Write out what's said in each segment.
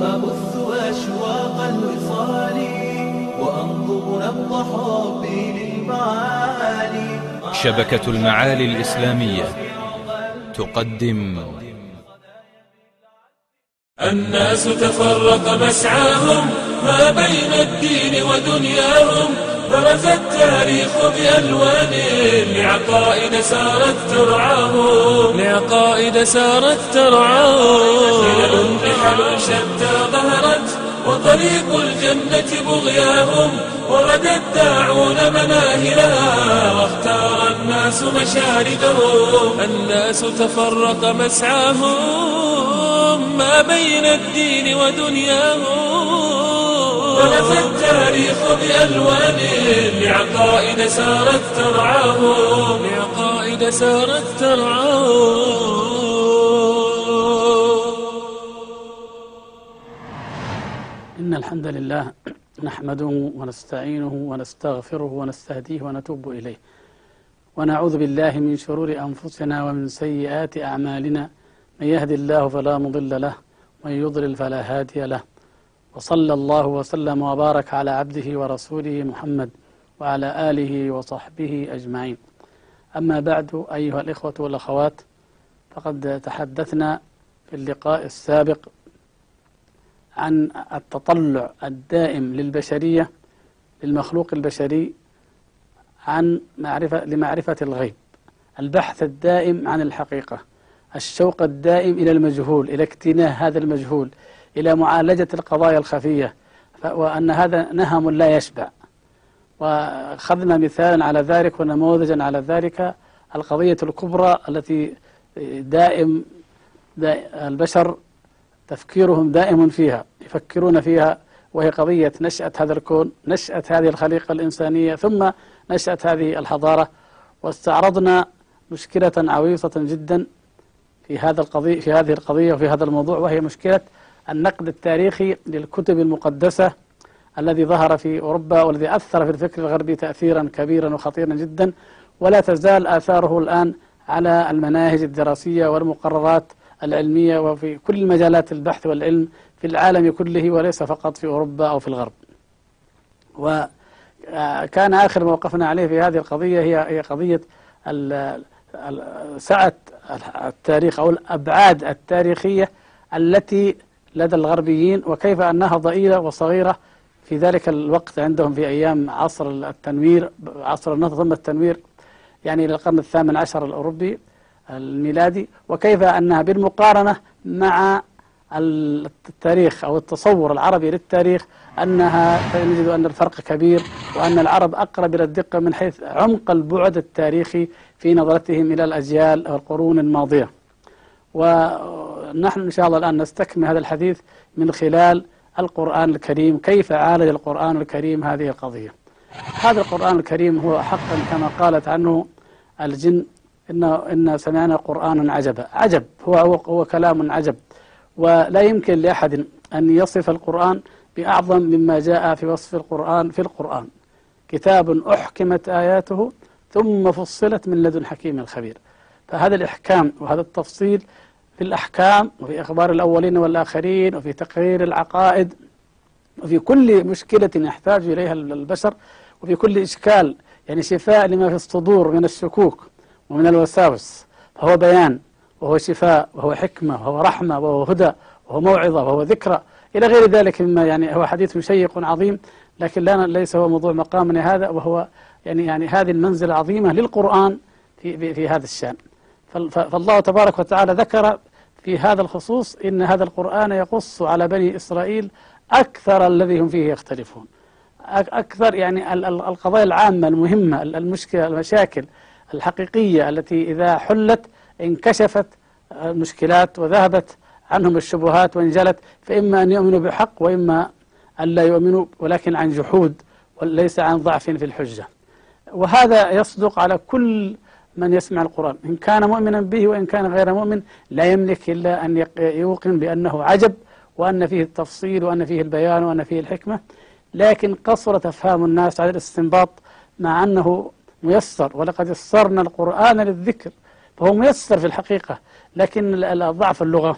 أبث أشواق الوصال وأنظر نبض حبي للمعالي. شبكة المعالي الإسلامية تقدم. الناس تفرق مسعاهم ما بين الدين ودنياهم، برز التاريخ بألوان لعقائد سارت ترعاهم، نحل شتى ظهرت وطريق الجنة بغياهم، ورد الداعون مناهلها واختار الناس مشاردهم. الناس تفرق مسعاهم ما بين الدين ودنياهم، ورث التاريخ بألوان لعقائد سارت ترعاهم، إن الحمد لله نحمده ونستعينه ونستغفره ونستهديه ونتوب إليه، ونعوذ بالله من شرور أنفسنا ومن سيئات أعمالنا، من يهد الله فلا مضل له ومن يضلل فلا هادي له، وصلى الله وسلم وبارك على عبده ورسوله محمد وعلى آله وصحبه أجمعين. أما بعد، أيها الإخوة والأخوات، فقد تحدثنا في اللقاء السابق عن التطلع الدائم للبشرية، للمخلوق البشري، عن لمعرفة الغيب، البحث الدائم عن الحقيقة، الشوق الدائم إلى المجهول، إلى اكتناء هذا المجهول، إلى معالجة القضايا الخفية، وأن هذا نهم لا يشبع. وخذنا مثالا على ذلك ونموذجا على ذلك، القضية الكبرى التي البشر تفكيرهم دائم فيها، يفكرون فيها، وهي قضية نشأة هذا الكون، نشأة هذه الخليقة الإنسانية، ثم نشأة هذه الحضارة. واستعرضنا مشكلة عويصة جدا في هذا القضية، وفي هذا الموضوع، وهي مشكلة النقد التاريخي للكتب المقدسة الذي ظهر في أوروبا والذي أثر في الفكر الغربي تأثيرا كبيرا وخطيرا جدا، ولا تزال آثاره الآن على المناهج الدراسية والمقررات العلمية وفي كل مجالات البحث والعلم في العالم كله، وليس فقط في أوروبا أو في الغرب. وكان آخر موقفنا عليه في هذه القضية هي قضية سعة التاريخ أو الأبعاد التاريخية التي لدى الغربيين، وكيف أنها ضئيلة وصغيرة في ذلك الوقت عندهم، في أيام عصر التنوير، عصر النهضة ثم التنوير، يعني إلى القرن الثامن عشر الأوروبي الميلادي، وكيف أنها بالمقارنة مع التاريخ أو التصور العربي للتاريخ، أنها نجد أن الفرق كبير، وأن العرب أقرب إلى الدقة من حيث عمق البعد التاريخي في نظرتهم إلى الأجيال أو القرون الماضية. ونحن إن شاء الله الآن نستكمل هذا الحديث من خلال القرآن الكريم، كيف عالج القرآن الكريم هذه القضية. هذا القرآن الكريم هو حقا كما قالت عنه الجن، إن سمعنا قرآنا عجبا، عجب هو كلام عجب، ولا يمكن لأحد أن يصف القرآن بأعظم مما جاء في وصف القرآن في القرآن، كتاب أحكمت آياته ثم فصلت من لدن حكيم خبير. فهذا الإحكام وهذا التفصيل في الأحكام وفي أخبار الأولين والآخرين وفي تقرير العقائد وفي كل مشكلة يحتاج إليها البشر، وفي كل إشكال، يعني شفاء لما في الصدور من الشكوك ومن الوساوس، فهو بيان وهو شفاء وهو حكمة وهو رحمة وهو هدى وهو موعظة وهو ذكرى، إلى غير ذلك مما يعني هو حديث شيق عظيم، لكن ليس هو موضوع مقامنا هذا، وهو يعني هذه المنزلة العظيمة للقرآن في هذا الشأن. فالله تبارك وتعالى ذكر في هذا الخصوص إن هذا القرآن يقص على بني إسرائيل أكثر الذي هم فيه يختلفون، أكثر يعني القضايا العامة المهمة، المشاكل الحقيقية التي إذا حلت انكشفت المشكلات وذهبت عنهم الشبهات وانجلت، فإما أن يؤمنوا بحق وإما أن لا يؤمنوا، ولكن عن جحود وليس عن ضعف في الحجة. وهذا يصدق على كل من يسمع القرآن، إن كان مؤمنا به وإن كان غير مؤمن، لا يملك إلا أن يوقن بأنه عجب، وأن فيه التفصيل وأن فيه البيان وأن فيه الحكمة. لكن قصرت أفهام الناس على الاستنباط، مع أنه ميسر، ولقد يسرنا القرآن للذكر، فهو ميسر في الحقيقة، لكن ضعف اللغة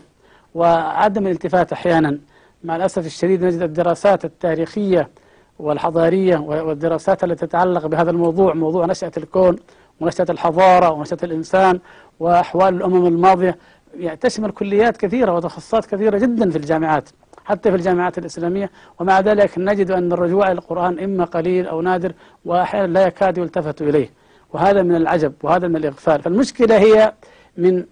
وعدم الالتفات أحيانا مع الأسف الشديد نجد الدراسات التاريخية والحضارية والدراسات التي تتعلق بهذا الموضوع، موضوع نشأة الكون ونشأة الحضارة ونشأة الإنسان وأحوال الأمم الماضية، يعني تشمل كليات كثيرة وتخصصات كثيرة جدا في الجامعات، حتى في الجامعات الإسلامية، ومع ذلك نجد أن الرجوع إلى القرآن إما قليل أو نادر، وأحيانا لا يكاد يلتفت إليه، وهذا من العجب وهذا من الإغفال. فالمشكلة هي من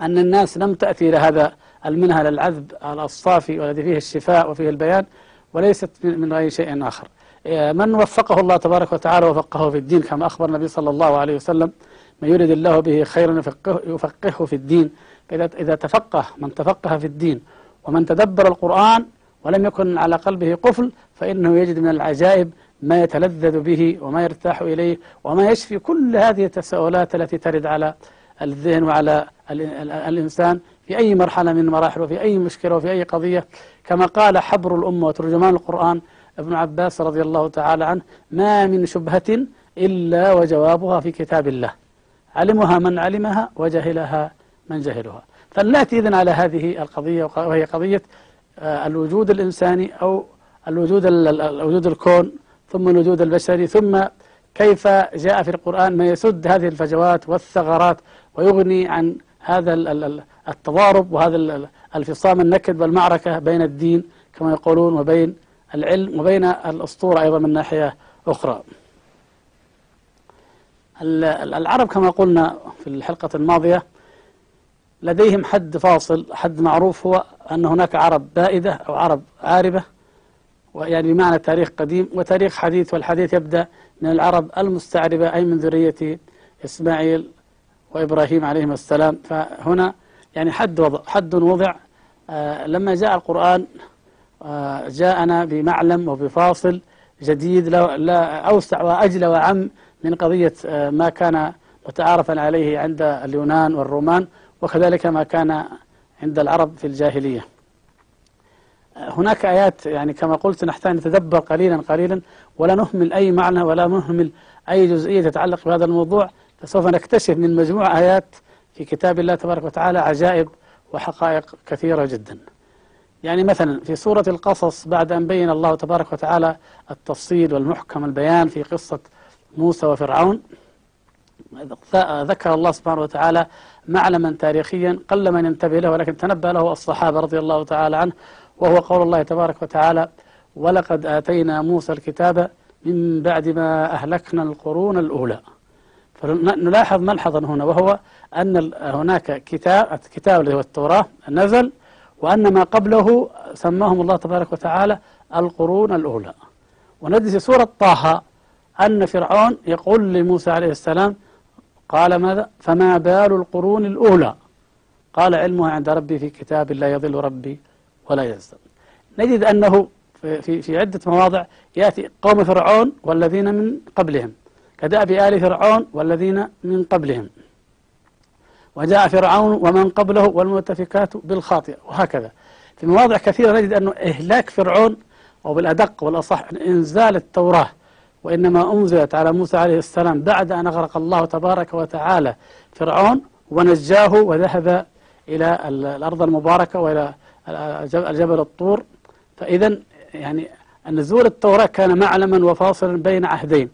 أن الناس لم تأتي إلى هذا المنهل العذب الصافي والذي فيه الشفاء وفيه البيان، وليست من أي شيء آخر. من وفقه الله تبارك وتعالى وفقه في الدين كما أخبر النبي صلى الله عليه وسلم: من يريد الله به خيرا يفقهه في الدين. إذا تفقه من تفقه في الدين ومن تدبر القرآن ولم يكن على قلبه قفل، فإنه يجد من العجائب ما يتلذذ به وما يرتاح إليه وما يشفي كل هذه التساؤلات التي ترد على الذهن وعلى الإنسان في أي مرحلة من المراحل وفي أي مشكلة وفي أي قضية. كما قال حبر الأمة وترجمان القرآن ابن عباس رضي الله تعالى عنه: ما من شبهة إلا وجوابها في كتاب الله، علمها من علمها وجهلها من جهلها. فلنأتي إذن على هذه القضية، وهي قضية الوجود الإنساني أو الوجود الكون ثم الوجود البشري، ثم كيف جاء في القرآن ما يسد هذه الفجوات والثغرات ويغني عن هذا التضارب وهذا الفصام النكد والمعركة بين الدين كما يقولون وبين العلم وبين الأسطورة أيضا من ناحية أخرى. العرب كما قلنا في الحلقة الماضية لديهم حد فاصل، حد معروف، هو أن هناك عرب بائدة أو عرب عاربة، ويعني بمعنى تاريخ قديم وتاريخ حديث، والحديث يبدأ من العرب المستعربة أي من ذرية إسماعيل وإبراهيم عليهما السلام. فهنا يعني حد وضع لما جاء القرآن جاءنا بمعلم وبفاصل جديد لا أوسع وأجل وعم من قضية ما كان متعارفا عليه عند اليونان والرومان، وكذلك ما كان عند العرب في الجاهلية. هناك آيات يعني كما قلت نحتاج نتدبر قليلا قليلا، ولا نهمل أي معنى ولا نهمل أي جزئية تتعلق بهذا الموضوع، فسوف نكتشف من مجموعة آيات في كتاب الله تبارك وتعالى عجائب وحقائق كثيرة جدا. يعني مثلا في سورة القصص، بعد أن بين الله تبارك وتعالى التفصيل والمحكم البيان في قصة موسى وفرعون، ذكر الله سبحانه وتعالى معلما تاريخيا قل من ينتبه له، ولكن تنبه له الصحابة رضي الله تعالى عنه، وهو قول الله تبارك وتعالى: ولقد آتينا موسى الكتاب من بعد ما أهلكنا القرون الأولى. فنلاحظ ملحظا هنا، وهو أن هناك كتاب اللي هو التوراة نزل، وأن ما قبله سماهم الله تبارك وتعالى القرون الأولى. ونجد في سورة طه أن فرعون يقول لموسى عليه السلام قال ماذا: فما بال القرون الأولى، قال علمها عند ربي في كتاب لا يضل ربي ولا ينسى. نجد أنه في عدة مواضع يأتي قوم فرعون والذين من قبلهم، كدأب آل فرعون والذين من قبلهم، وجاء فرعون ومن قبله والمؤتفكات بالخاطئة، وهكذا. في مواضع كثيرة نجد أنه إهلاك فرعون، وبالأدق والأصح إنزال التوراة، وإنما أنزلت على موسى عليه السلام بعد أن أغرق الله تبارك وتعالى فرعون ونجاه وذهب إلى الأرض المباركة وإلى الجبل الطور. فإذا يعني نزول التوراة كان معلما وفاصلا بين عهدين: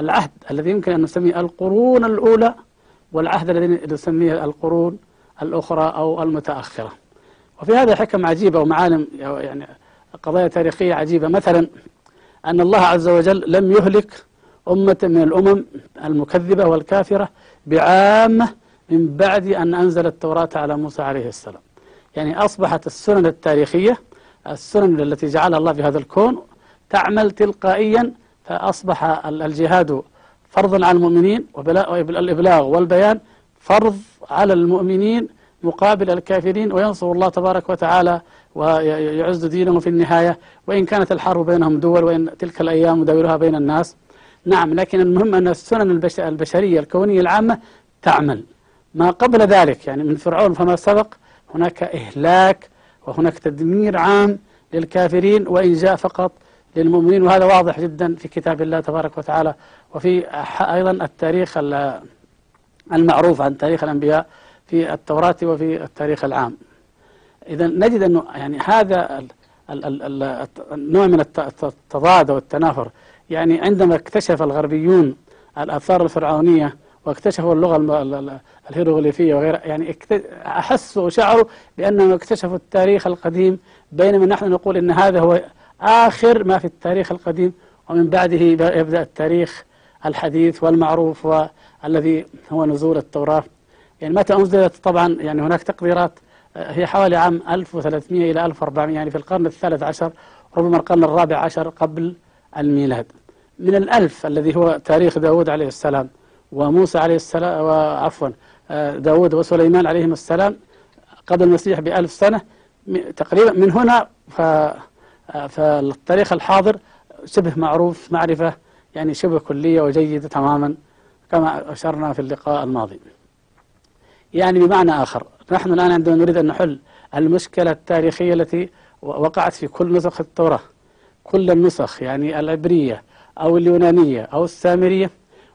العهد الذي يمكن أن نسميه القرون الأولى، والعهد الذي نسميه القرون الأخرى أو المتأخرة. وفي هذا حكم عجيبة ومعالم يعني قضايا تاريخية عجيبة، مثلا أن الله عز وجل لم يهلك أمة من الأمم المكذبة والكافرة بعامة من بعد أن أنزل التوراة على موسى عليه السلام. يعني أصبحت السنن التاريخية، السنن التي جعلها الله في هذا الكون، تعمل تلقائيا، فأصبح الجهاد فرضا على المؤمنين، والإبلاغ والبيان فرض على المؤمنين مقابل الكافرين، وينصر الله تبارك وتعالى ويعز دينه في النهاية، وإن كانت الحرب بينهم دول، وإن تلك الأيام نداولها بين الناس. نعم، لكن المهم أن السنن البشرية الكونية العامة تعمل. ما قبل ذلك يعني من فرعون فما سبق، هناك إهلاك وهناك تدمير عام للكافرين، وإن جاء فقط للمؤمنين، وهذا واضح جدا في كتاب الله تبارك وتعالى. وفي أيضا التاريخ المعروف عن تاريخ الأنبياء في التوراة وفي التاريخ العام. إذا نجد أنه يعني هذا النوع من التضاد والتنافر. يعني عندما اكتشف الغربيون الآثار الفرعونية واكتشفوا اللغة الهيروغليفية وغيرها، يعني أحسوا وشعروا بأنهم اكتشفوا التاريخ القديم، بينما نحن نقول أن هذا هو آخر ما في التاريخ القديم، ومن بعده يبدأ التاريخ الحديث والمعروف والذي هو نزول التوراة. يعني متى أنزلت؟ طبعا يعني هناك تقديرات هي حوالي عام 1300 إلى 1400، يعني في القرن الثالث عشر، ربما القرن الرابع عشر قبل الميلاد. من ال1000 الذي هو تاريخ داود عليه السلام وموسى عليه السلام، وعفوا داود وسليمان عليهم السلام قبل المسيح ب1000 سنة تقريبا، من هنا فالتاريخ الحاضر شبه معروف معرفة يعني شبه كلية وجيدة تماما كما أشرنا في اللقاء الماضي. يعني بمعنى آخر، نحن الآن عندما نريد أن نحل المشكلة التاريخية التي وقعت في كل نسخ التوراة، كل النسخ يعني العبرية أو اليونانية أو السامرية،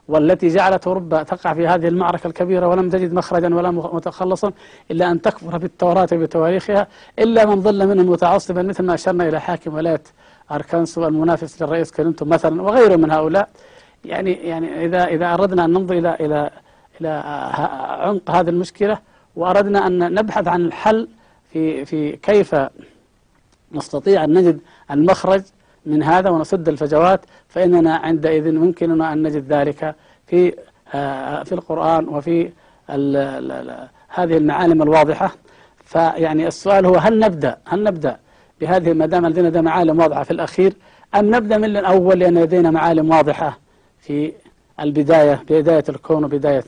والتي جعلت أوروبا تقع في هذه المعركة الكبيرة ولم تجد مخرجا ولا متخلصا إلا أن تكفر بالتوراة وبتواريخها، إلا من ظل منهم متعصبا، مثل ما أشرنا إلى حاكم ولاية أركانسو المنافس للرئيس كلينتون مثلا وغيره من هؤلاء. يعني إذا أردنا أن ننظر إلى عمق هذه المشكلة، وأردنا أن نبحث عن الحل في كيف نستطيع أن نجد المخرج من هذا ونسد الفجوات، فإننا عندئذ يمكننا أن نجد ذلك في القرآن وفي هذه المعالم الواضحة. فيعني السؤال هو، هل نبدأ بهذه، ما دام لدينا معالم واضحة في الأخير، أم نبدأ من الأول لأن لدينا معالم واضحة في البداية، بداية الكون وبداية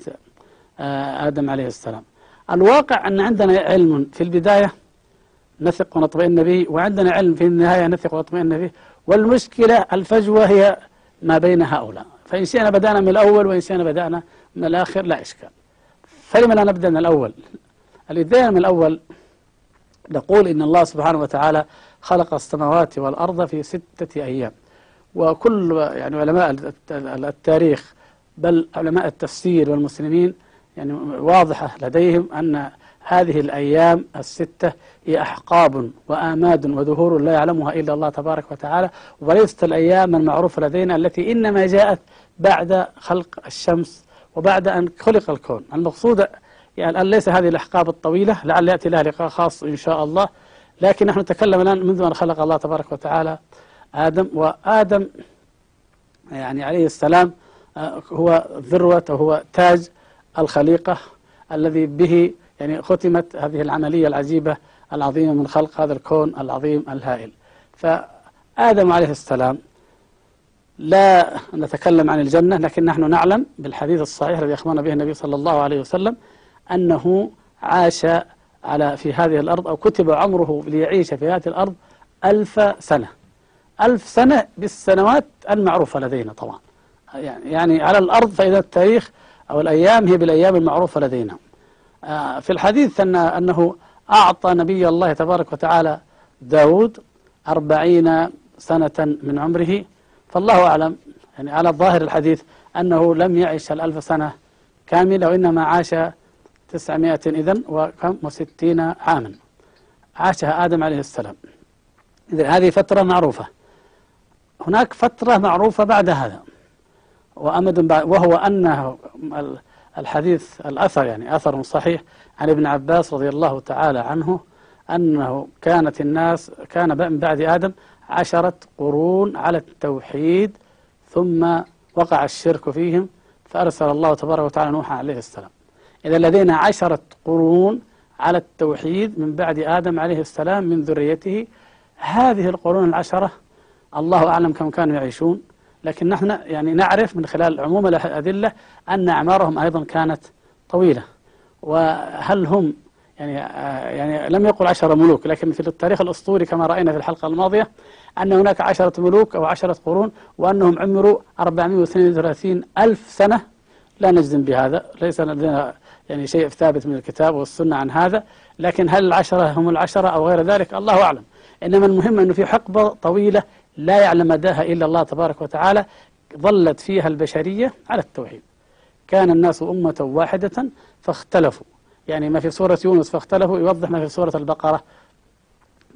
آدم عليه السلام؟ الواقع أن عندنا علم في البداية نثق ونطمئن به، وعندنا علم في النهاية نثق ونطمئن به، والمشكلة الفجوة هي ما بين هؤلاء. فإن شئنا بدأنا من الأول وإن شئنا بدأنا من الآخر، لا إشكال. فلما لا نبدأ من الأول؟ البداية من الأول نقول إن الله سبحانه وتعالى خلق السماوات والأرض في 6 أيام، وكل يعني علماء التاريخ بل علماء التفسير والمسلمين يعني واضحة لديهم أن هذه الأيام ال6 هي أحقاب وآماد وظهور لا يعلمها إلا الله تبارك وتعالى، وليست الأيام المعروفة لدينا التي إنما جاءت بعد خلق الشمس وبعد أن خلق الكون. المقصود يعني ليس هذه الأحقاب الطويلة، لعل يأتي لها لقاء خاص إن شاء الله، لكن نحن نتكلم الآن منذ أن خلق الله تبارك وتعالى آدم. وآدم يعني عليه السلام هو ذروة وهو تاج الخليقة الذي به يعني ختمت هذه العملية العجيبة العظيمة من خلق هذا الكون العظيم الهائل. فآدم عليه السلام، لا نتكلم عن الجنة، لكن نحن نعلم بالحديث الصحيح الذي أخبرنا به النبي صلى الله عليه وسلم أنه عاش في هذه الأرض، أو كتب عمره ليعيش في هذه الأرض 1000 سنة. 1000 سنة بالسنوات المعروفة لدينا طبعا، يعني على الأرض، فإذا التاريخ أو الأيام هي بالأيام المعروفة لدينا. في الحديث أنه أعطى نبي الله تبارك وتعالى داود 40 سنة من عمره، فالله أعلم، يعني على ظاهر الحديث أنه لم يعش 1000 سنة كاملة، وإنما عاش 900 إذن وكم و60 عاما عاشها آدم عليه السلام. إذن هذه فترة معروفة. هناك فترة معروفة بعد هذا، وهو أنه الحديث الأثر، يعني أثر صحيح عن ابن عباس رضي الله تعالى عنه، أنه كان من بعد آدم 10 قرون على التوحيد، ثم وقع الشرك فيهم فأرسل الله تبارك وتعالى نوح عليه السلام. إذا لدينا 10 قرون على التوحيد من بعد آدم عليه السلام من ذريته. هذه القرون ال10 الله أعلم كم كانوا يعيشون، لكن نحن يعني نعرف من خلال عموم الأدلة أن أعمارهم أيضا كانت طويلة. وهل هم يعني لم يقل 10 ملوك، لكن في التاريخ الأسطوري كما رأينا في الحلقة الماضية أن هناك 10 ملوك أو 10 قرون، وأنهم عمروا 432,000 سنة. لا نجزم بهذا، ليس لدينا يعني شيء ثابت من الكتاب والسنة عن هذا، لكن هل 10 هم 10 أو غير ذلك؟ الله أعلم. إنما المهم أنه في حقبة طويلة لا يعلم مداها إلا الله تبارك وتعالى، ظلت فيها البشرية على التوحيد. كان الناس أمة واحدة فاختلفوا، يعني ما في سورة يونس فاختلفوا يوضح ما في سورة البقرة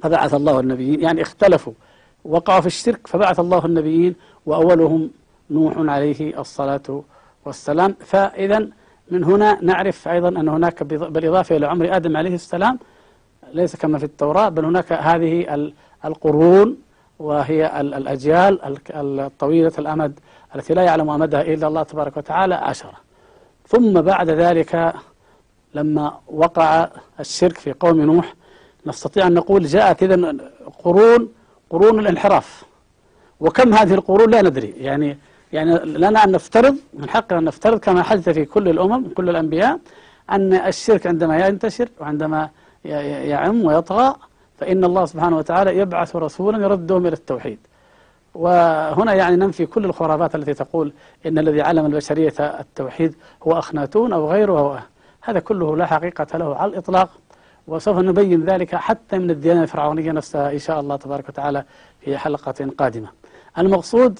فبعث الله النبيين، يعني اختلفوا وقعوا في الشرك فبعث الله النبيين وأولهم نوح عليه الصلاة والسلام. فإذا من هنا نعرف أيضا أن هناك بالإضافة إلى عمر آدم عليه السلام ليس كما في التوراة، بل هناك هذه القرون وهي الأجيال الطويلة الأمد التي لا يعلم أمدها إلا الله تبارك وتعالى 10. ثم بعد ذلك لما وقع الشرك في قوم نوح نستطيع أن نقول جاءت إذن قرون الانحراف. وكم هذه القرون لا ندري، يعني لنا أن نفترض، من حقنا أن نفترض كما حدث في كل الأمم كل الأنبياء أن الشرك عندما ينتشر وعندما يعم ويطغى فإن الله سبحانه وتعالى يبعث رسولا يردهم إلى التوحيد. وهنا يعني ننفي كل الخرافات التي تقول إن الذي علم البشرية التوحيد هو أخناتون أو غيره، هذا كله لا حقيقة له على الإطلاق، وسوف نبين ذلك حتى من الديانة الفرعونية نفسها إن شاء الله تبارك وتعالى في حلقة قادمة. المقصود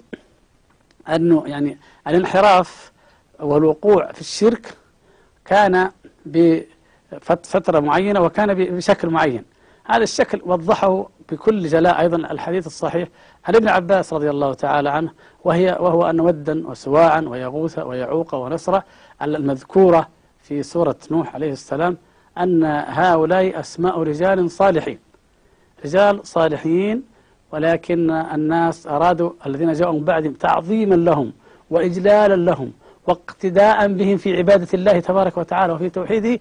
أنه يعني الانحراف والوقوع في الشرك كان بفترة معينة وكان بشكل معين. هذا الشكل وضحه بكل جلاء أيضا الحديث الصحيح عن ابن عباس رضي الله تعالى عنه، وهو أن ودا وسواعا ويغوث ويعوق ونصرة المذكورة في سورة نوح عليه السلام، أن هؤلاء أسماء رجال صالحين، ولكن الناس أرادوا الذين جاءوا من بعدهم تعظيما لهم وإجلالا لهم واقتداء بهم في عبادة الله تبارك وتعالى وفي توحيده،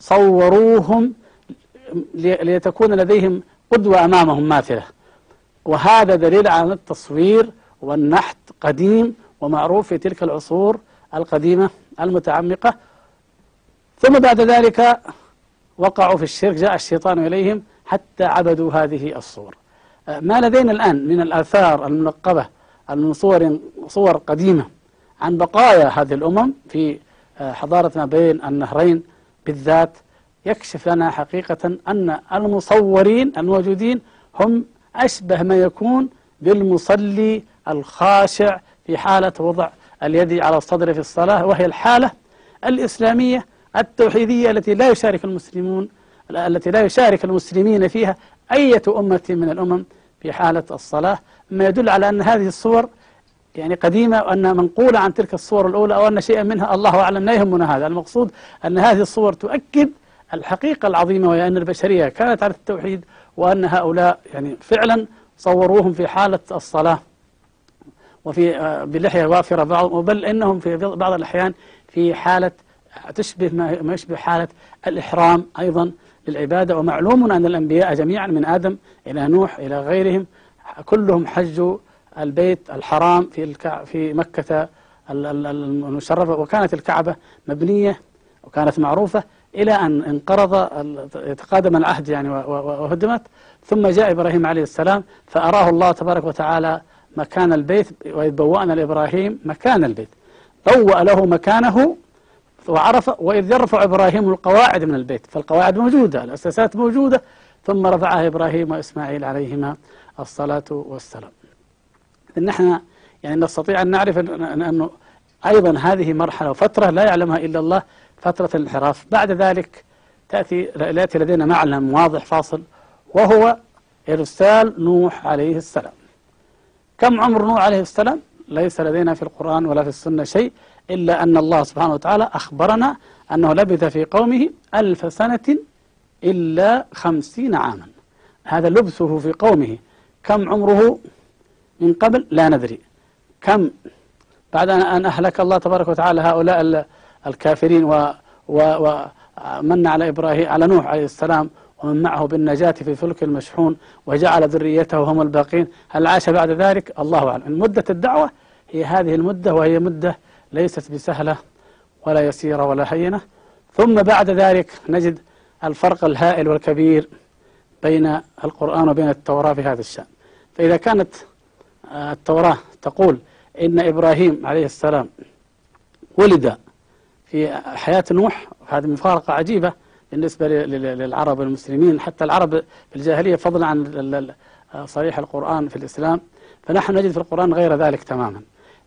صوروهم ليتكون لديهم قدوة أمامهم ماثلة. وهذا دليل على التصوير والنحت قديم ومعروف في تلك العصور القديمة المتعمقة. ثم بعد ذلك وقعوا في الشرك، جاء الشيطان إليهم حتى عبدوا هذه الصور. ما لدينا الآن من الآثار المنقبة صور قديمة عن بقايا هذه الأمم في حضارتنا بين النهرين بالذات يكشف لنا حقيقة أن المصورين الموجودين هم أشبه ما يكون بالمصلي الخاشع في حالة وضع اليد على الصدر في الصلاة، وهي الحالة الإسلامية التوحيدية التي لا يشارك المسلمين فيها أية أمة من الأمم في حالة الصلاة، ما يدل على أن هذه الصور يعني قديمة وأن منقولة عن تلك الصور الأولى أو أن شيئا منها الله أعلم، لا يهمنا هذا. المقصود أن هذه الصور تؤكد الحقيقة العظيمة، وهي أن البشرية كانت على التوحيد، وأن هؤلاء يعني فعلا صوروهم في حالة الصلاة وفي بلحية وافرة بعض، بل إنهم في بعض الأحيان في حالة تشبه ما يشبه حالة الإحرام أيضا للعبادة. ومعلوم أن الأنبياء جميعا من آدم إلى نوح إلى غيرهم كلهم حجوا البيت الحرام في مكة المشرفة، وكانت الكعبة مبنية وكانت معروفة إلى أن انقرض تقادم العهد يعني وهدمت. ثم جاء إبراهيم عليه السلام فأراه الله تبارك وتعالى مكان البيت، وإذ بوأنا لإبراهيم مكان البيت، بوأ له مكانه وعرف، وإذ يرفع إبراهيم القواعد من البيت، فالقواعد موجودة الأساسات موجودة، ثم رفعها إبراهيم وإسماعيل عليهما الصلاة والسلام. نحن يعني نستطيع أن نعرف أنه أيضا هذه مرحلة وفترة لا يعلمها إلا الله، فترة الانحراف. بعد ذلك يأتي لدينا معلم واضح فاصل، وهو إرسال نوح عليه السلام. كم عمر نوح عليه السلام؟ ليس لدينا في القرآن ولا في السنة شيء، إلا أن الله سبحانه وتعالى أخبرنا أنه لبث في قومه 1000 سنة إلا 50 عاما. هذا لبثه في قومه. كم عمره من قبل؟ لا ندري. كم بعد أن أهلك الله تبارك وتعالى هؤلاء الكافرين ومن على إبراهيم على نوح عليه السلام ومن معه بالنجاة في الفلك المشحون وجعل ذريته هم الباقين، هل عاش بعد ذلك؟ الله أعلم. مدة الدعوة هي هذه المدة، وهي مدة ليست بسهلة ولا يسيرة ولا هينة. ثم بعد ذلك نجد الفرق الهائل والكبير بين القرآن وبين التوراة في هذا الشأن. فإذا كانت التوراة تقول إن إبراهيم عليه السلام ولد في حياة نوح، هذه مفارقة عجيبة بالنسبة للعرب والمسلمين، حتى العرب في الجاهلية فضلا عن صريح القرآن في الإسلام، فنحن نجد في القرآن غير ذلك تماما.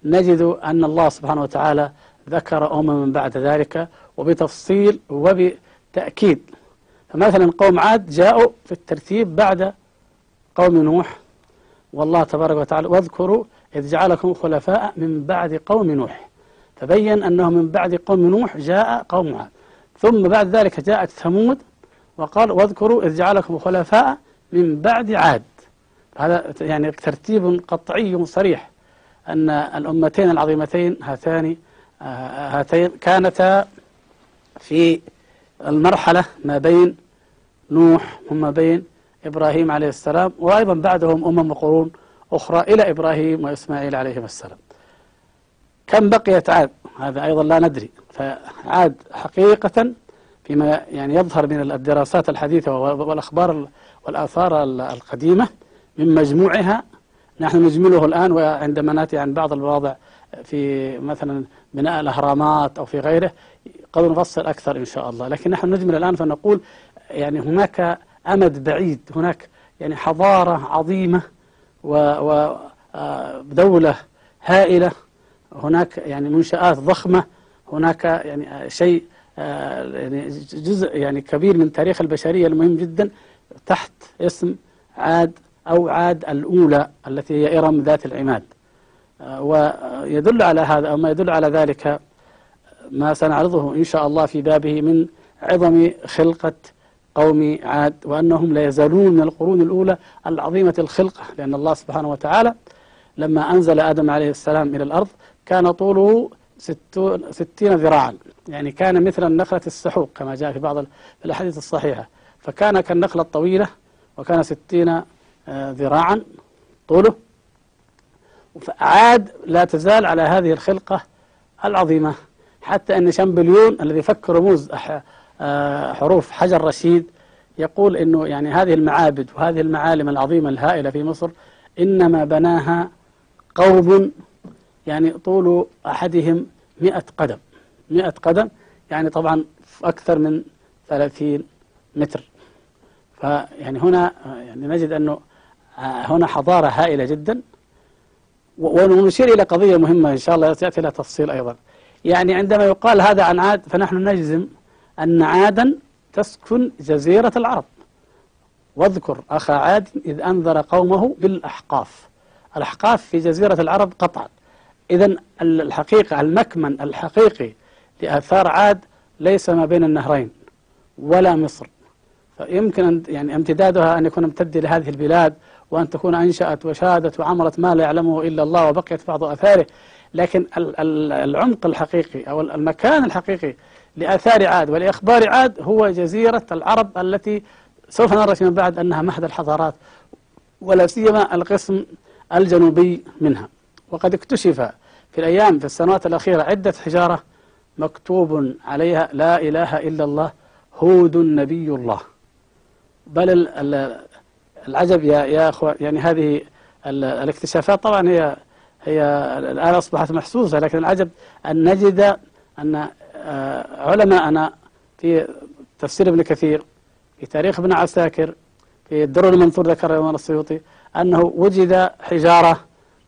نجد أن الله سبحانه وتعالى ذكر أمم بعد ذلك وبتفصيل وبتأكيد. فمثلا قوم عاد جاءوا في الترتيب بعد قوم نوح، والله تبارك وتعالى واذكروا إذ جعلكم خلفاء من بعد قوم نوح، تبين أنه من بعد قوم نوح جاء قوم عاد، ثم بعد ذلك جاءت ثمود وقال واذكروا إذ جعلكم خلفاء من بعد عاد. هذا يعني ترتيب قطعي صريح أن الأمتين العظيمتين هاتين كانتا في المرحلة ما بين نوح وما بين إبراهيم عليه السلام، وأيضا بعدهم أمم وقرون أخرى إلى إبراهيم وإسماعيل عليهم السلام. كم بقيت عاد؟ هذا أيضا لا ندري. فعاد حقيقة فيما يعني يظهر من الدراسات الحديثة والأخبار والآثار القديمة من مجموعها، نحن نجمله الآن، وعندما نأتي عن بعض المواضع في مثلا بناء الأهرامات أو في غيره قد نفصل أكثر إن شاء الله، لكن نحن نجمل الآن فنقول يعني هناك أمد بعيد، هناك يعني حضارة عظيمة ودولة هائلة، هناك يعني منشآت ضخمة، هناك يعني شيء يعني جزء يعني كبير من تاريخ البشرية المهم جدا تحت اسم عاد أو عاد الأولى التي هي إرم ذات العماد. ويدل على هذا أو ما يدل على ذلك ما سنعرضه إن شاء الله في بابه من عظم خلقة قوم عاد، وأنهم لا يزالون من القرون الأولى العظيمة الخلقة، لأن الله سبحانه وتعالى لما أنزل آدم عليه السلام إلى الأرض كان طوله 60 ذراعا، يعني كان مثل النخلة السحوق كما جاء في بعض الأحاديث الصحيحة، فكان كالنخلة الطويلة وكان 60 ذراعا طوله. فعاد لا تزال على هذه الخلقة العظيمة، حتى أن شامبليون الذي فك رموز حروف حجر رشيد يقول أنه يعني هذه المعابد وهذه المعالم العظيمة الهائلة في مصر إنما بناها قوم يعني طول أحدهم 100 قدم، 100 قدم يعني طبعا أكثر من 30 متر. فيعني هنا يعني نجد أنه هنا حضارة هائلة جدا. ونشير إلى قضية مهمة إن شاء الله يأتي لها تفصيل أيضا، يعني عندما يقال هذا عن عاد فنحن نجزم أن عادا تسكن جزيرة العرب. واذكر أخا عاد إذ أنذر قومه بالأحقاف، الأحقاف في جزيرة العرب قطعا. إذن الحقيقة المكمن الحقيقي لآثار عاد ليس ما بين النهرين ولا مصر، فيمكن أن يعني امتدادها أن يكون امتد لهذه البلاد، وأن تكون أنشأت وشادت وعمرت ما لا يعلمه إلا الله وبقيت بعض آثاره، لكن العمق الحقيقي أو المكان الحقيقي لآثار عاد ولأخبار عاد هو جزيرة العرب التي سوف نرى فيما بعد أنها محد الحضارات، ولا سيما القسم الجنوبي منها. وقد اكتشف في السنوات الأخيرة عدة حجارة مكتوب عليها لا إله إلا الله هود نبي الله. بل العجب يا أخوة، يعني هذه الاكتشافات طبعا هي الآن أصبحت محسوسة، لكن العجب أن نجد أن علماءنا في تفسير ابن كثير، في تاريخ ابن عساكر، في الدرر المنثور ذكر الإمام السيوطي أنه وجد حجارة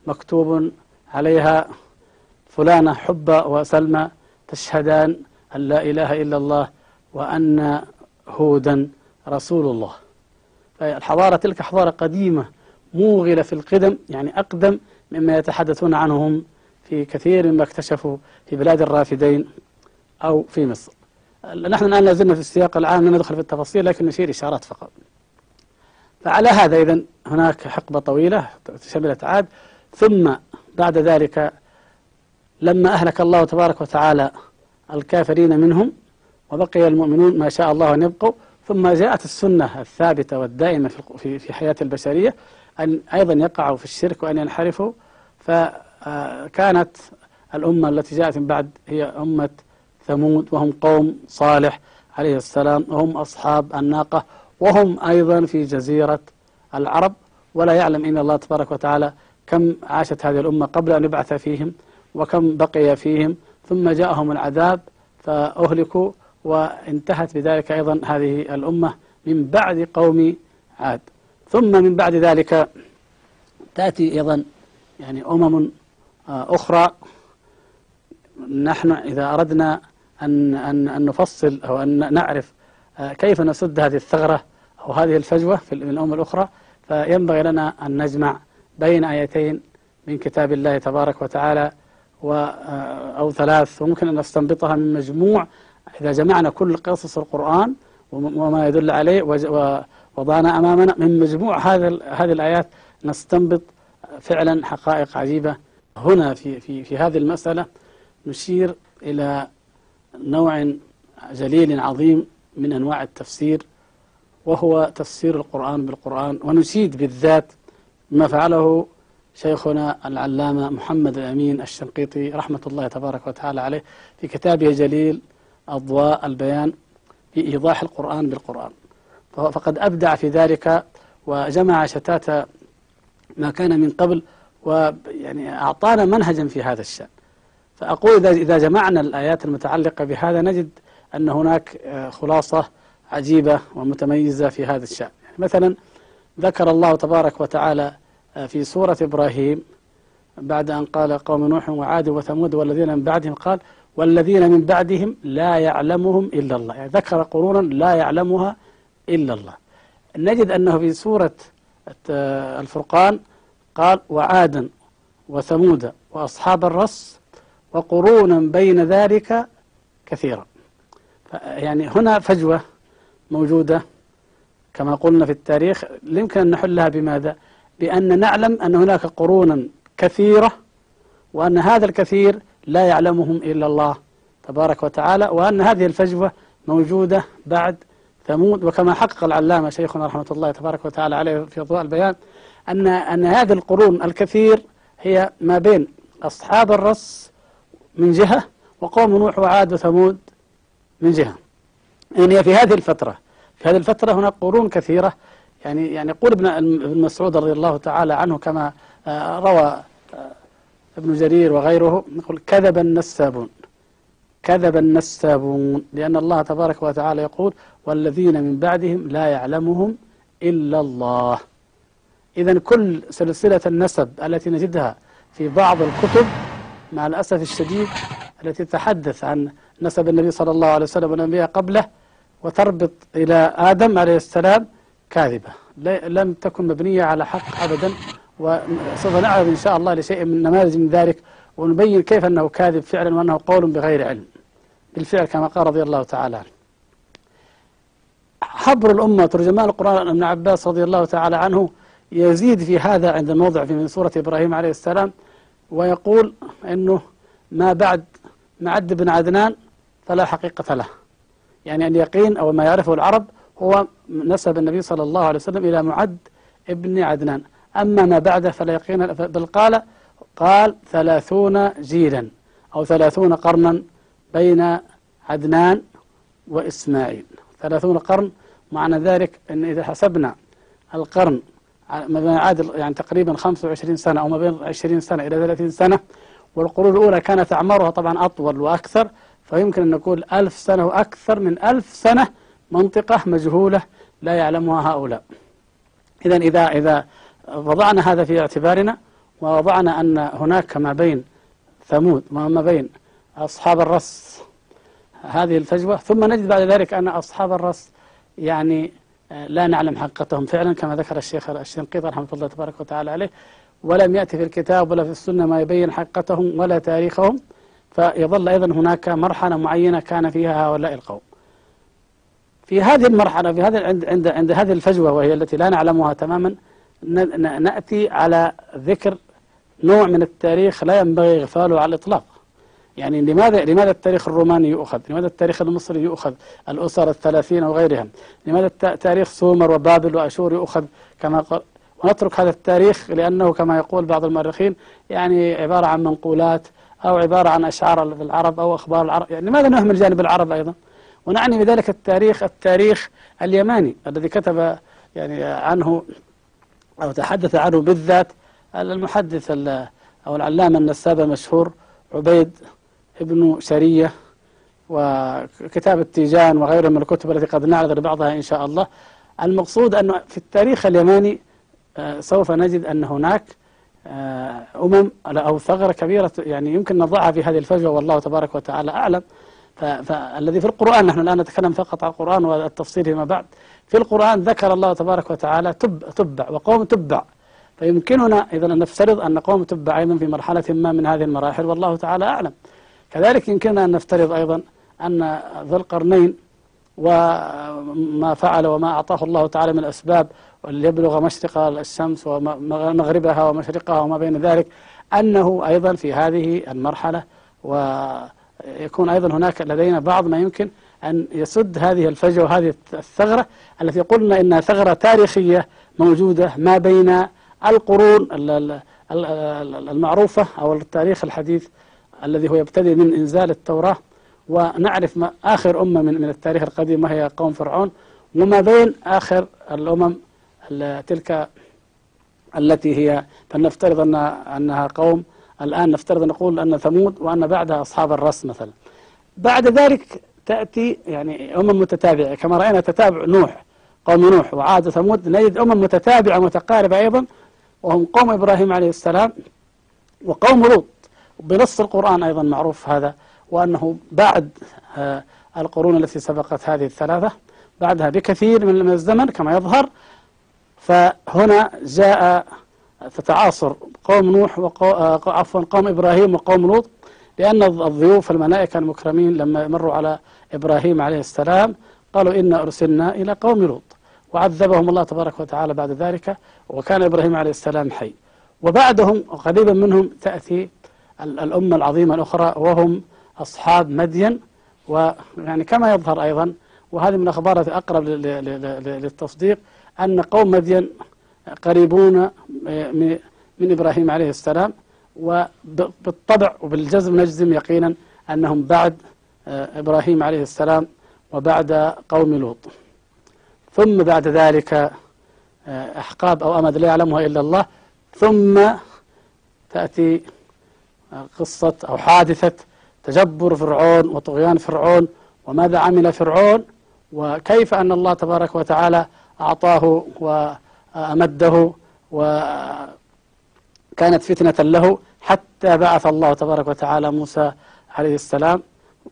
مكتوب عليها فلانة حبة وسلمى تشهدان أن لا إله إلا الله وأن هودا رسول الله. فالحضارة تلك حضارة قديمة موغلة في القدم، يعني أقدم مما يتحدثون عنهم في كثير مما اكتشفوا في بلاد الرافدين أو في مصر. نحن الآن لازلنا في السياق العام، لا ندخل في التفاصيل لكن نشير إشارات فقط. فعلى هذا إذن هناك حقبة طويلة شملت عاد، ثم بعد ذلك لما أهلك الله تبارك وتعالى الكافرين منهم وبقي المؤمنون ما شاء الله أن يبقوا، ثم جاءت السنة الثابتة والدائمة في حياة البشرية أن أيضا يقعوا في الشرك وأن ينحرفوا. فكانت الأمة التي جاءت من بعد هي أمة ثمود، وهم قوم صالح عليه السلام، وهم أصحاب الناقة، وهم أيضا في جزيرة العرب، ولا يعلم إن الله تبارك وتعالى كم عاشت هذه الأمة قبل أن يبعث فيهم وكم بقي فيهم، ثم جاءهم العذاب فأهلكوا، وانتهت بذلك أيضا هذه الأمة من بعد قوم عاد. ثم من بعد ذلك تأتي أيضا يعني أمم أخرى. نحن إذا أردنا أن نفصل أو أن نعرف كيف نسد هذه الثغرة أو هذه الفجوة في الأمم الأخرى، فينبغي لنا أن نجمع بين آيتين من كتاب الله تبارك وتعالى أو ثلاث، وممكن أن نستنبطها من مجموع إذا جمعنا كل قصص القرآن وما يدل عليه ووضعنا أمامنا من مجموع هذه الآيات نستنبط فعلا حقائق عجيبة. هنا في هذه المسألة نشير إلى نوع جليل عظيم من أنواع التفسير، وهو تفسير القرآن بالقرآن، ونشيد بالذات ما فعله شيخنا العلامة محمد الأمين الشنقيطي رحمة الله تبارك وتعالى عليه في كتابه الجليل أضواء البيان في إيضاح القرآن بالقرآن، فقد أبدع في ذلك وجمع شتات ما كان من قبل، ويعني أعطانا منهجا في هذا الشأن. فأقول إذا جمعنا الآيات المتعلقة بهذا نجد أن هناك خلاصة عجيبة ومتميزة في هذا الشأن. يعني مثلا ذكر الله تبارك وتعالى في سورة إبراهيم بعد أن قال قوم نوح وعاد وثمود والذين من بعدهم، قال والذين من بعدهم لا يعلمهم إلا الله، يعني ذكر قرونا لا يعلمها إلا الله. نجد أنه في سورة الفرقان قال وعادا وثمود وأصحاب الرس وقرونا بين ذلك كثيرا، يعني هنا فجوة موجودة كما قلنا في التاريخ يمكن أن نحلها بماذا؟ بأن نعلم أن هناك قرونا كثيرة، وأن هذا الكثير لا يعلمهم إلا الله تبارك وتعالى، وأن هذه الفجوة موجودة بعد ثمود. وكما حقق العلامة شيخنا رحمة الله تبارك وتعالى عليه في أضواء البيان أن هذه القرون الكثير هي ما بين أصحاب الرس من جهة، وقوم نوح وعاد وثمود من جهة، يعني في هذه الفترة هناك قرون كثيرة. يعني يقول ابن مسعود رضي الله تعالى عنه كما روى ابن جرير وغيره، يقول كذب النسابون، لأن الله تبارك وتعالى يقول والذين من بعدهم لا يعلمهم إلا الله. إذن كل سلسلة النسب التي نجدها في بعض الكتب مع الأسف الشديد التي تتحدث عن نسب النبي صلى الله عليه وسلم والأنبياء قبله وتربط إلى آدم عليه السلام كاذبة، لم تكن مبنية على حق أبدا. وسوف نعرض إن شاء الله لشيء من نماذج من ذلك ونبين كيف أنه كاذب فعلا وأنه قول بغير علم بالفعل كما قال رضي الله تعالى عنه. حبر الأمة ترجمان القرآن ابن عباس رضي الله تعالى عنه يزيد في هذا عند موضع في سورة إبراهيم عليه السلام، ويقول أنه ما بعد معد بن عدنان فلا حقيقة له، يعني اليقين أو ما يعرفه العرب هو نسب النبي صلى الله عليه وسلم إلى معد ابن عدنان، أما ما بعده فلا يقين، بل قال 30 جيلا أو 30 قرنا بين عدنان وإسماعيل، 30 قرن. معنى ذلك أن إذا حسبنا القرن ما بين عادل يعني تقريبا 25 سنة أو ما بين 20 سنة إلى 30 سنة، والقرون الأولى كانت أعمارها طبعا أطول وأكثر، فيمكن أن نقول 1000 سنة وأكثر من 1000 سنة منطقة مجهولة لا يعلمها هؤلاء. إذن إذا وضعنا هذا في اعتبارنا ووضعنا أن هناك ما بين ثمود وما بين أصحاب الرس هذه الفجوة، ثم نجد بعد ذلك أن أصحاب الرس يعني لا نعلم حقيقتهم فعلا كما ذكر الشيخ الشنقيطي رحمه الله تبارك وتعالى عليه، ولم يأتي في الكتاب ولا في السنة ما يبين حقيقتهم ولا تاريخهم، فيظل أيضا هناك مرحلة معينة كان فيها هؤلاء القوم. في هذه المرحلة في هذا عند هذه الفجوة وهي التي لا نعلمها تماما، نأتي على ذكر نوع من التاريخ لا ينبغي إغفاله على الإطلاق. يعني لماذا التاريخ الروماني يؤخذ؟ لماذا التاريخ المصري يؤخذ؟ الأسر الثلاثين وغيرها. لماذا تاريخ سومر وبابل وأشور يؤخذ كما قال؟ ونترك هذا التاريخ لأنه كما يقول بعض المؤرخين يعني عبارة عن منقولات أو عبارة عن أشعار العرب أو أخبار العرب. يعني لماذا نهمل جانب العرب أيضا؟ ونعني بذلك التاريخ اليماني الذي كتب يعني عنه أو تحدث عنه بالذات المحدث أو العلامة النسابة مشهور عبيد ابن شريعة، وكتاب التجان وغيره من الكتب التي قد نعرض بعضها إن شاء الله. المقصود أنه في التاريخ اليماني سوف نجد أن هناك أمم أو ثغرة كبيرة يعني يمكن نضعها في هذه الفجوة والله تبارك وتعالى أعلم. فالذي في القرآن، نحن الآن نتكلم فقط عن القرآن والتفصيل فيما بعد، في القرآن ذكر الله تبارك وتعالى تبع وقوم تبع، فيمكننا إذا أن نفترض أن قوم تبع أيضا في مرحلة ما من هذه المراحل والله تعالى أعلم. كذلك يمكننا أن نفترض أيضا أن ذو القرنين وما فعل وما أعطاه الله تعالى من الأسباب وليبلغ مشرق الشمس ومغربها ومشرقها وما بين ذلك، أنه أيضا في هذه المرحلة، ويكون أيضا هناك لدينا بعض ما يمكن أن يسد هذه الفجوة وهذه الثغرة التي قلنا إنها ثغرة تاريخية موجودة ما بين القرون المعروفة أو التاريخ الحديث الذي هو يبتدئ من إنزال التوراة، ونعرف ما آخر أمة من التاريخ القديم وهي قوم فرعون، وما بين آخر الأمم تلك التي هي، فلنفترض أنها قوم، الآن نفترض نقول أن ثمود وأن بعدها أصحاب الرس مثلا. بعد ذلك تأتي يعني أمم متتابعة كما رأينا تتابع نوح، قوم نوح وعاد ثمود، نجد أمم متتابعة متقاربة أيضا، وهم قوم إبراهيم عليه السلام وقوم لوط، بنص القرآن أيضا معروف هذا، وأنه بعد القرون التي سبقت هذه الثلاثة بعدها بكثير من الزمن كما يظهر. فهنا جاء تتعاصر قوم نوح عفوا قوم إبراهيم وقوم لوط، لأن الضيوف الملائكة المكرمين لما مروا على إبراهيم عليه السلام قالوا إنا أرسلنا إلى قوم لوط، وعذبهم الله تبارك وتعالى بعد ذلك، وكان إبراهيم عليه السلام حي. وبعدهم قريبا منهم تأتي الأمة العظيمة الأخرى وهم أصحاب مدين، ويعني كما يظهر أيضا، وهذه من الأخبار الأقرب للتصديق، أن قوم مدين قريبون من إبراهيم عليه السلام، وبالطبع وبالجزم نجزم يقينا أنهم بعد إبراهيم عليه السلام وبعد قوم لوط. ثم بعد ذلك أحقاب أو أمد لا يعلمها إلا الله، ثم تأتي قصة أو حادثة تجبر فرعون وطغيان فرعون، وماذا عمل فرعون، وكيف أن الله تبارك وتعالى أعطاه وأمده وكانت فتنة له حتى بعث الله تبارك وتعالى موسى عليه السلام.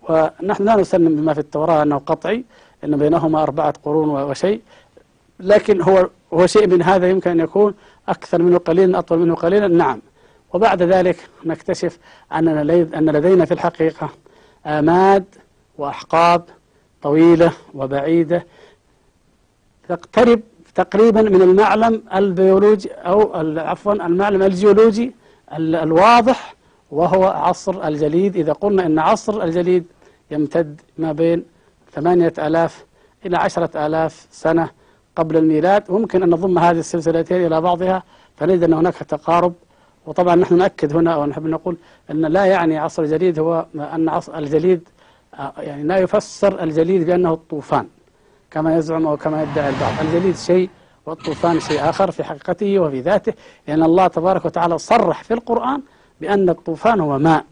ونحن لا نسلم بما في التوراة أنه قطعي، أن بينهما 4 قرون وشيء، لكن هو شيء من هذا يمكن أن يكون أكثر منه قليلا أطول منه قليلا، نعم. وبعد ذلك نكتشف أن لدينا في الحقيقة آماد وأحقاب طويلة وبعيدة تقترب تقريبا من المعلم البيولوجي أو عفوا المعلم الجيولوجي الواضح، وهو عصر الجليد. إذا قلنا أن عصر الجليد يمتد ما بين 8000 إلى 10000 سنة قبل الميلاد، وممكن أن نضم هذه السلسلتين إلى بعضها فنجد أن هناك تقارب. وطبعا نحن نؤكد هنا ونحب نقول أن لا يعني عصر الجليد هو أن عصر الجليد، يعني لا يفسر الجليد بأنه الطوفان كما يزعم أو كما يدعي البعض. الجليد شيء والطوفان شيء آخر في حقيقته وفي ذاته، لأن الله تبارك وتعالى صرح في القرآن بأن الطوفان هو ماء،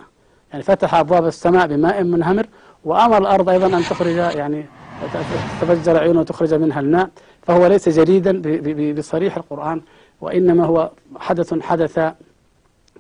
يعني فتح أبواب السماء بماء منهمر، وأمر الأرض أيضا أن تخرج، يعني تفجر عيونه وتخرج منها الماء. فهو ليس جليدا بصريح القرآن، وإنما هو حدث حدث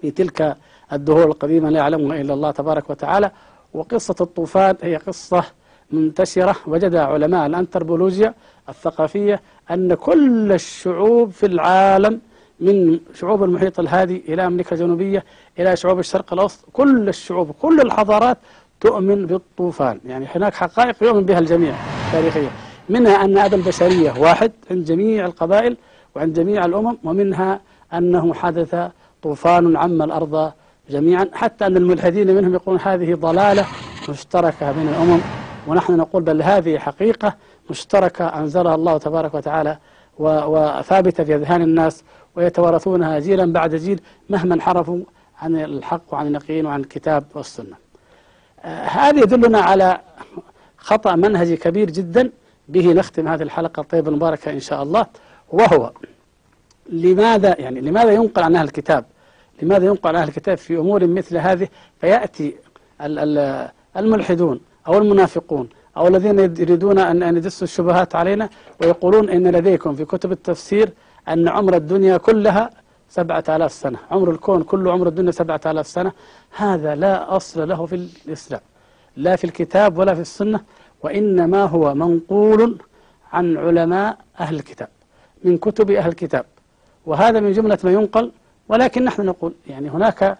في تلك الدهور القديمة لا يعلمها إلا الله تبارك وتعالى. وقصة الطوفان هي قصة منتشرة، وجد علماء الأنتربولوجيا الثقافية أن كل الشعوب في العالم من شعوب المحيط الهادي إلى أمريكا الجنوبية إلى شعوب الشرق الأوسط، كل الشعوب كل الحضارات تؤمن بالطوفان. يعني هناك حقائق يؤمن بها الجميع تاريخية، منها أن أبى البشرية واحد عند جميع القبائل وعند جميع الأمم، ومنها أنه حدث طوفان عم الأرض جميعا، حتى أن الملحدين منهم يقولون هذه ضلالة مشتركة بين الأمم، ونحن نقول بل هذه حقيقة مشتركة أنزلها الله تبارك وتعالى وثابتة في أذهان الناس، ويتوارثونها جيلا بعد جيل مهما انحرفوا عن الحق وعن اليقين وعن الكتاب والسنة. هذا يدلنا على خطأ منهجي كبير جدا، به نختم هذه الحلقة الطيبة المباركة إن شاء الله، وهو لماذا ينقل عن أهل الكتاب، لماذا ينقل عن أهل الكتاب في أمور مثل هذه، فيأتي الملحدون أو المنافقون أو الذين يريدون أن يدسوا الشبهات علينا ويقولون إن لديكم في كتب التفسير أن عمر الدنيا كلها 7000 سنة، عمر الكون كله عمر الدنيا 7000 سنة. هذا لا أصل له في الإسلام. لا في الكتاب ولا في السنة، وإنما هو منقول عن علماء أهل الكتاب من كتب أهل الكتاب، وهذا من جملة ما ينقل. ولكن نحن نقول يعني هناك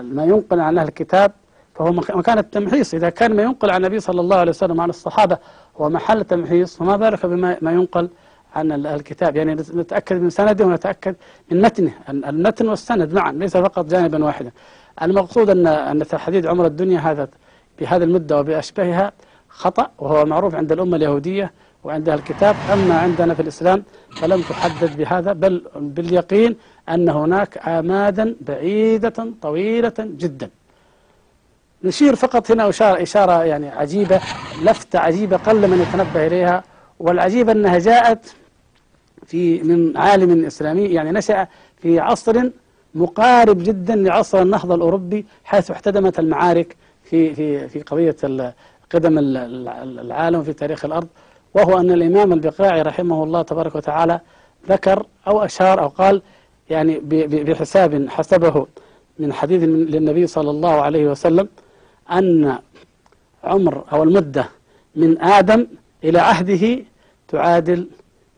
ما ينقل عن أهل الكتاب فهو مكان التمحيص، إذا كان ما ينقل عن النبي صلى الله عليه وسلم عن الصحابة هو محل تمحيص، فما بالك بما ينقل عن الكتاب؟ يعني نتأكد من سنده ونتأكد من متنه، المتن والسند معا ليس فقط جانبا واحدا. المقصود أن تحديد عمر الدنيا هذا بهذه المدة وبأشبهها خطأ، وهو معروف عند الأمة اليهودية وعندها الكتاب، أما عندنا في الإسلام فلم تحدد بهذا، بل باليقين أن هناك آمادا بعيدة طويلة جدا. نشير فقط هنا إشارة يعني عجيبة، لفتة عجيبة قل من يتنبه إليها، والعجيب أنها جاءت من عالم إسلامي يعني نشأ في عصر مقارب جدا لعصر النهضة الأوروبي، حيث احتدمت المعارك في قضية قدم العالم في تاريخ الأرض، وهو أن الإمام البقاعي رحمه الله تبارك وتعالى ذكر أو أشار أو قال يعني بحساب حسبه من حديث للنبي صلى الله عليه وسلم أن عمر أو المدة من آدم إلى عهده تعادل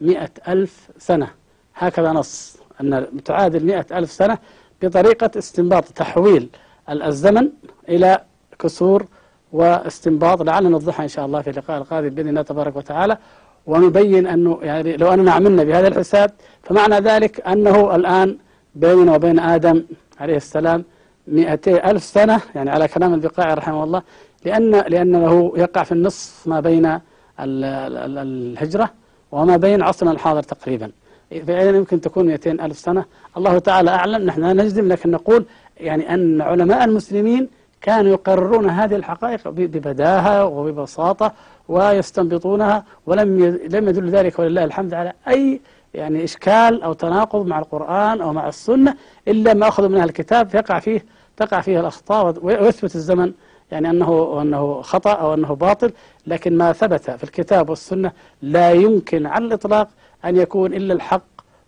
100,000 سنة، هكذا نص أن تعادل 100,000 سنة بطريقة استنباط تحويل الزمن إلى كسور واستنباط، لعلنا نوضحها إن شاء الله في اللقاء القادم بإذن الله تبارك وتعالى، ونبين أنه يعني لو أننا عملنا بهذا الحساب فمعنى ذلك أنه الآن بيننا وبين آدم عليه السلام 200,000 سنة، يعني على كلام البقاعي رحمه الله، لأنه يقع في النصف ما بين الهجرة وما بين عصرنا الحاضر تقريبا، فإذا يمكن تكون 200,000 سنة، الله تعالى أعلم، نحن لا نجزم، لكن نقول يعني أن علماء المسلمين كانوا يقررون هذه الحقائق ببداهة وببساطة ويستنبطونها، ولم يدل ذلك ولله الحمد على أي يعني إشكال أو تناقض مع القرآن أو مع السنة، إلا ما أخذوا منها الكتاب تقع فيه الأخطاء، ويثبت الزمن يعني أنه خطأ أو أنه باطل، لكن ما ثبت في الكتاب والسنة لا يمكن على الإطلاق أن يكون إلا الحق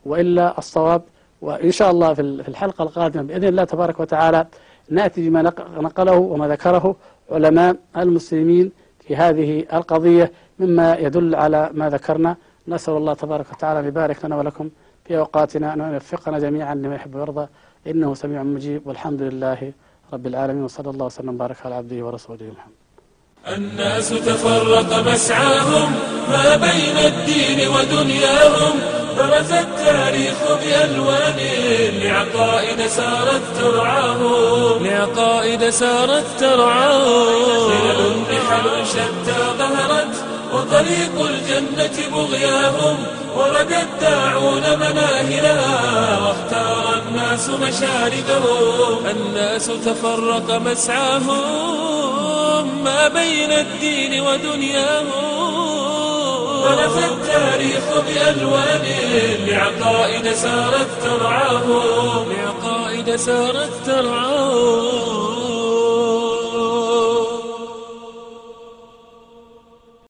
وإلا الصواب. وإن شاء الله في الحلقة القادمة بإذن الله تبارك وتعالى نأتي بما نقله وما ذكره علماء المسلمين في هذه القضية مما يدل على ما ذكرنا. نسأل الله تبارك وتعالى أن يبارك لنا ولكم في أوقاتنا، أن يوفقنا جميعا لما يحب ويرضى، إنه سميع مجيب، والحمد لله رب العالمين، وصلى الله وسلم وبارك على عبده ورسوله محمد. الناس تفرق مسعاهم ما بين الدين ودنياهم، برز التاريخ بألوان لعقائد سارت ترعاهم، خلل رحل شتى ظهرت وطريق الجنة بغياهم، ورد الداعون مناهلها واختار الناس مشاردهم. الناس تفرق مسعاهم ما بين الدين ودنياهم، ورث التاريخ بألوان لعقائد سارت ترعاهم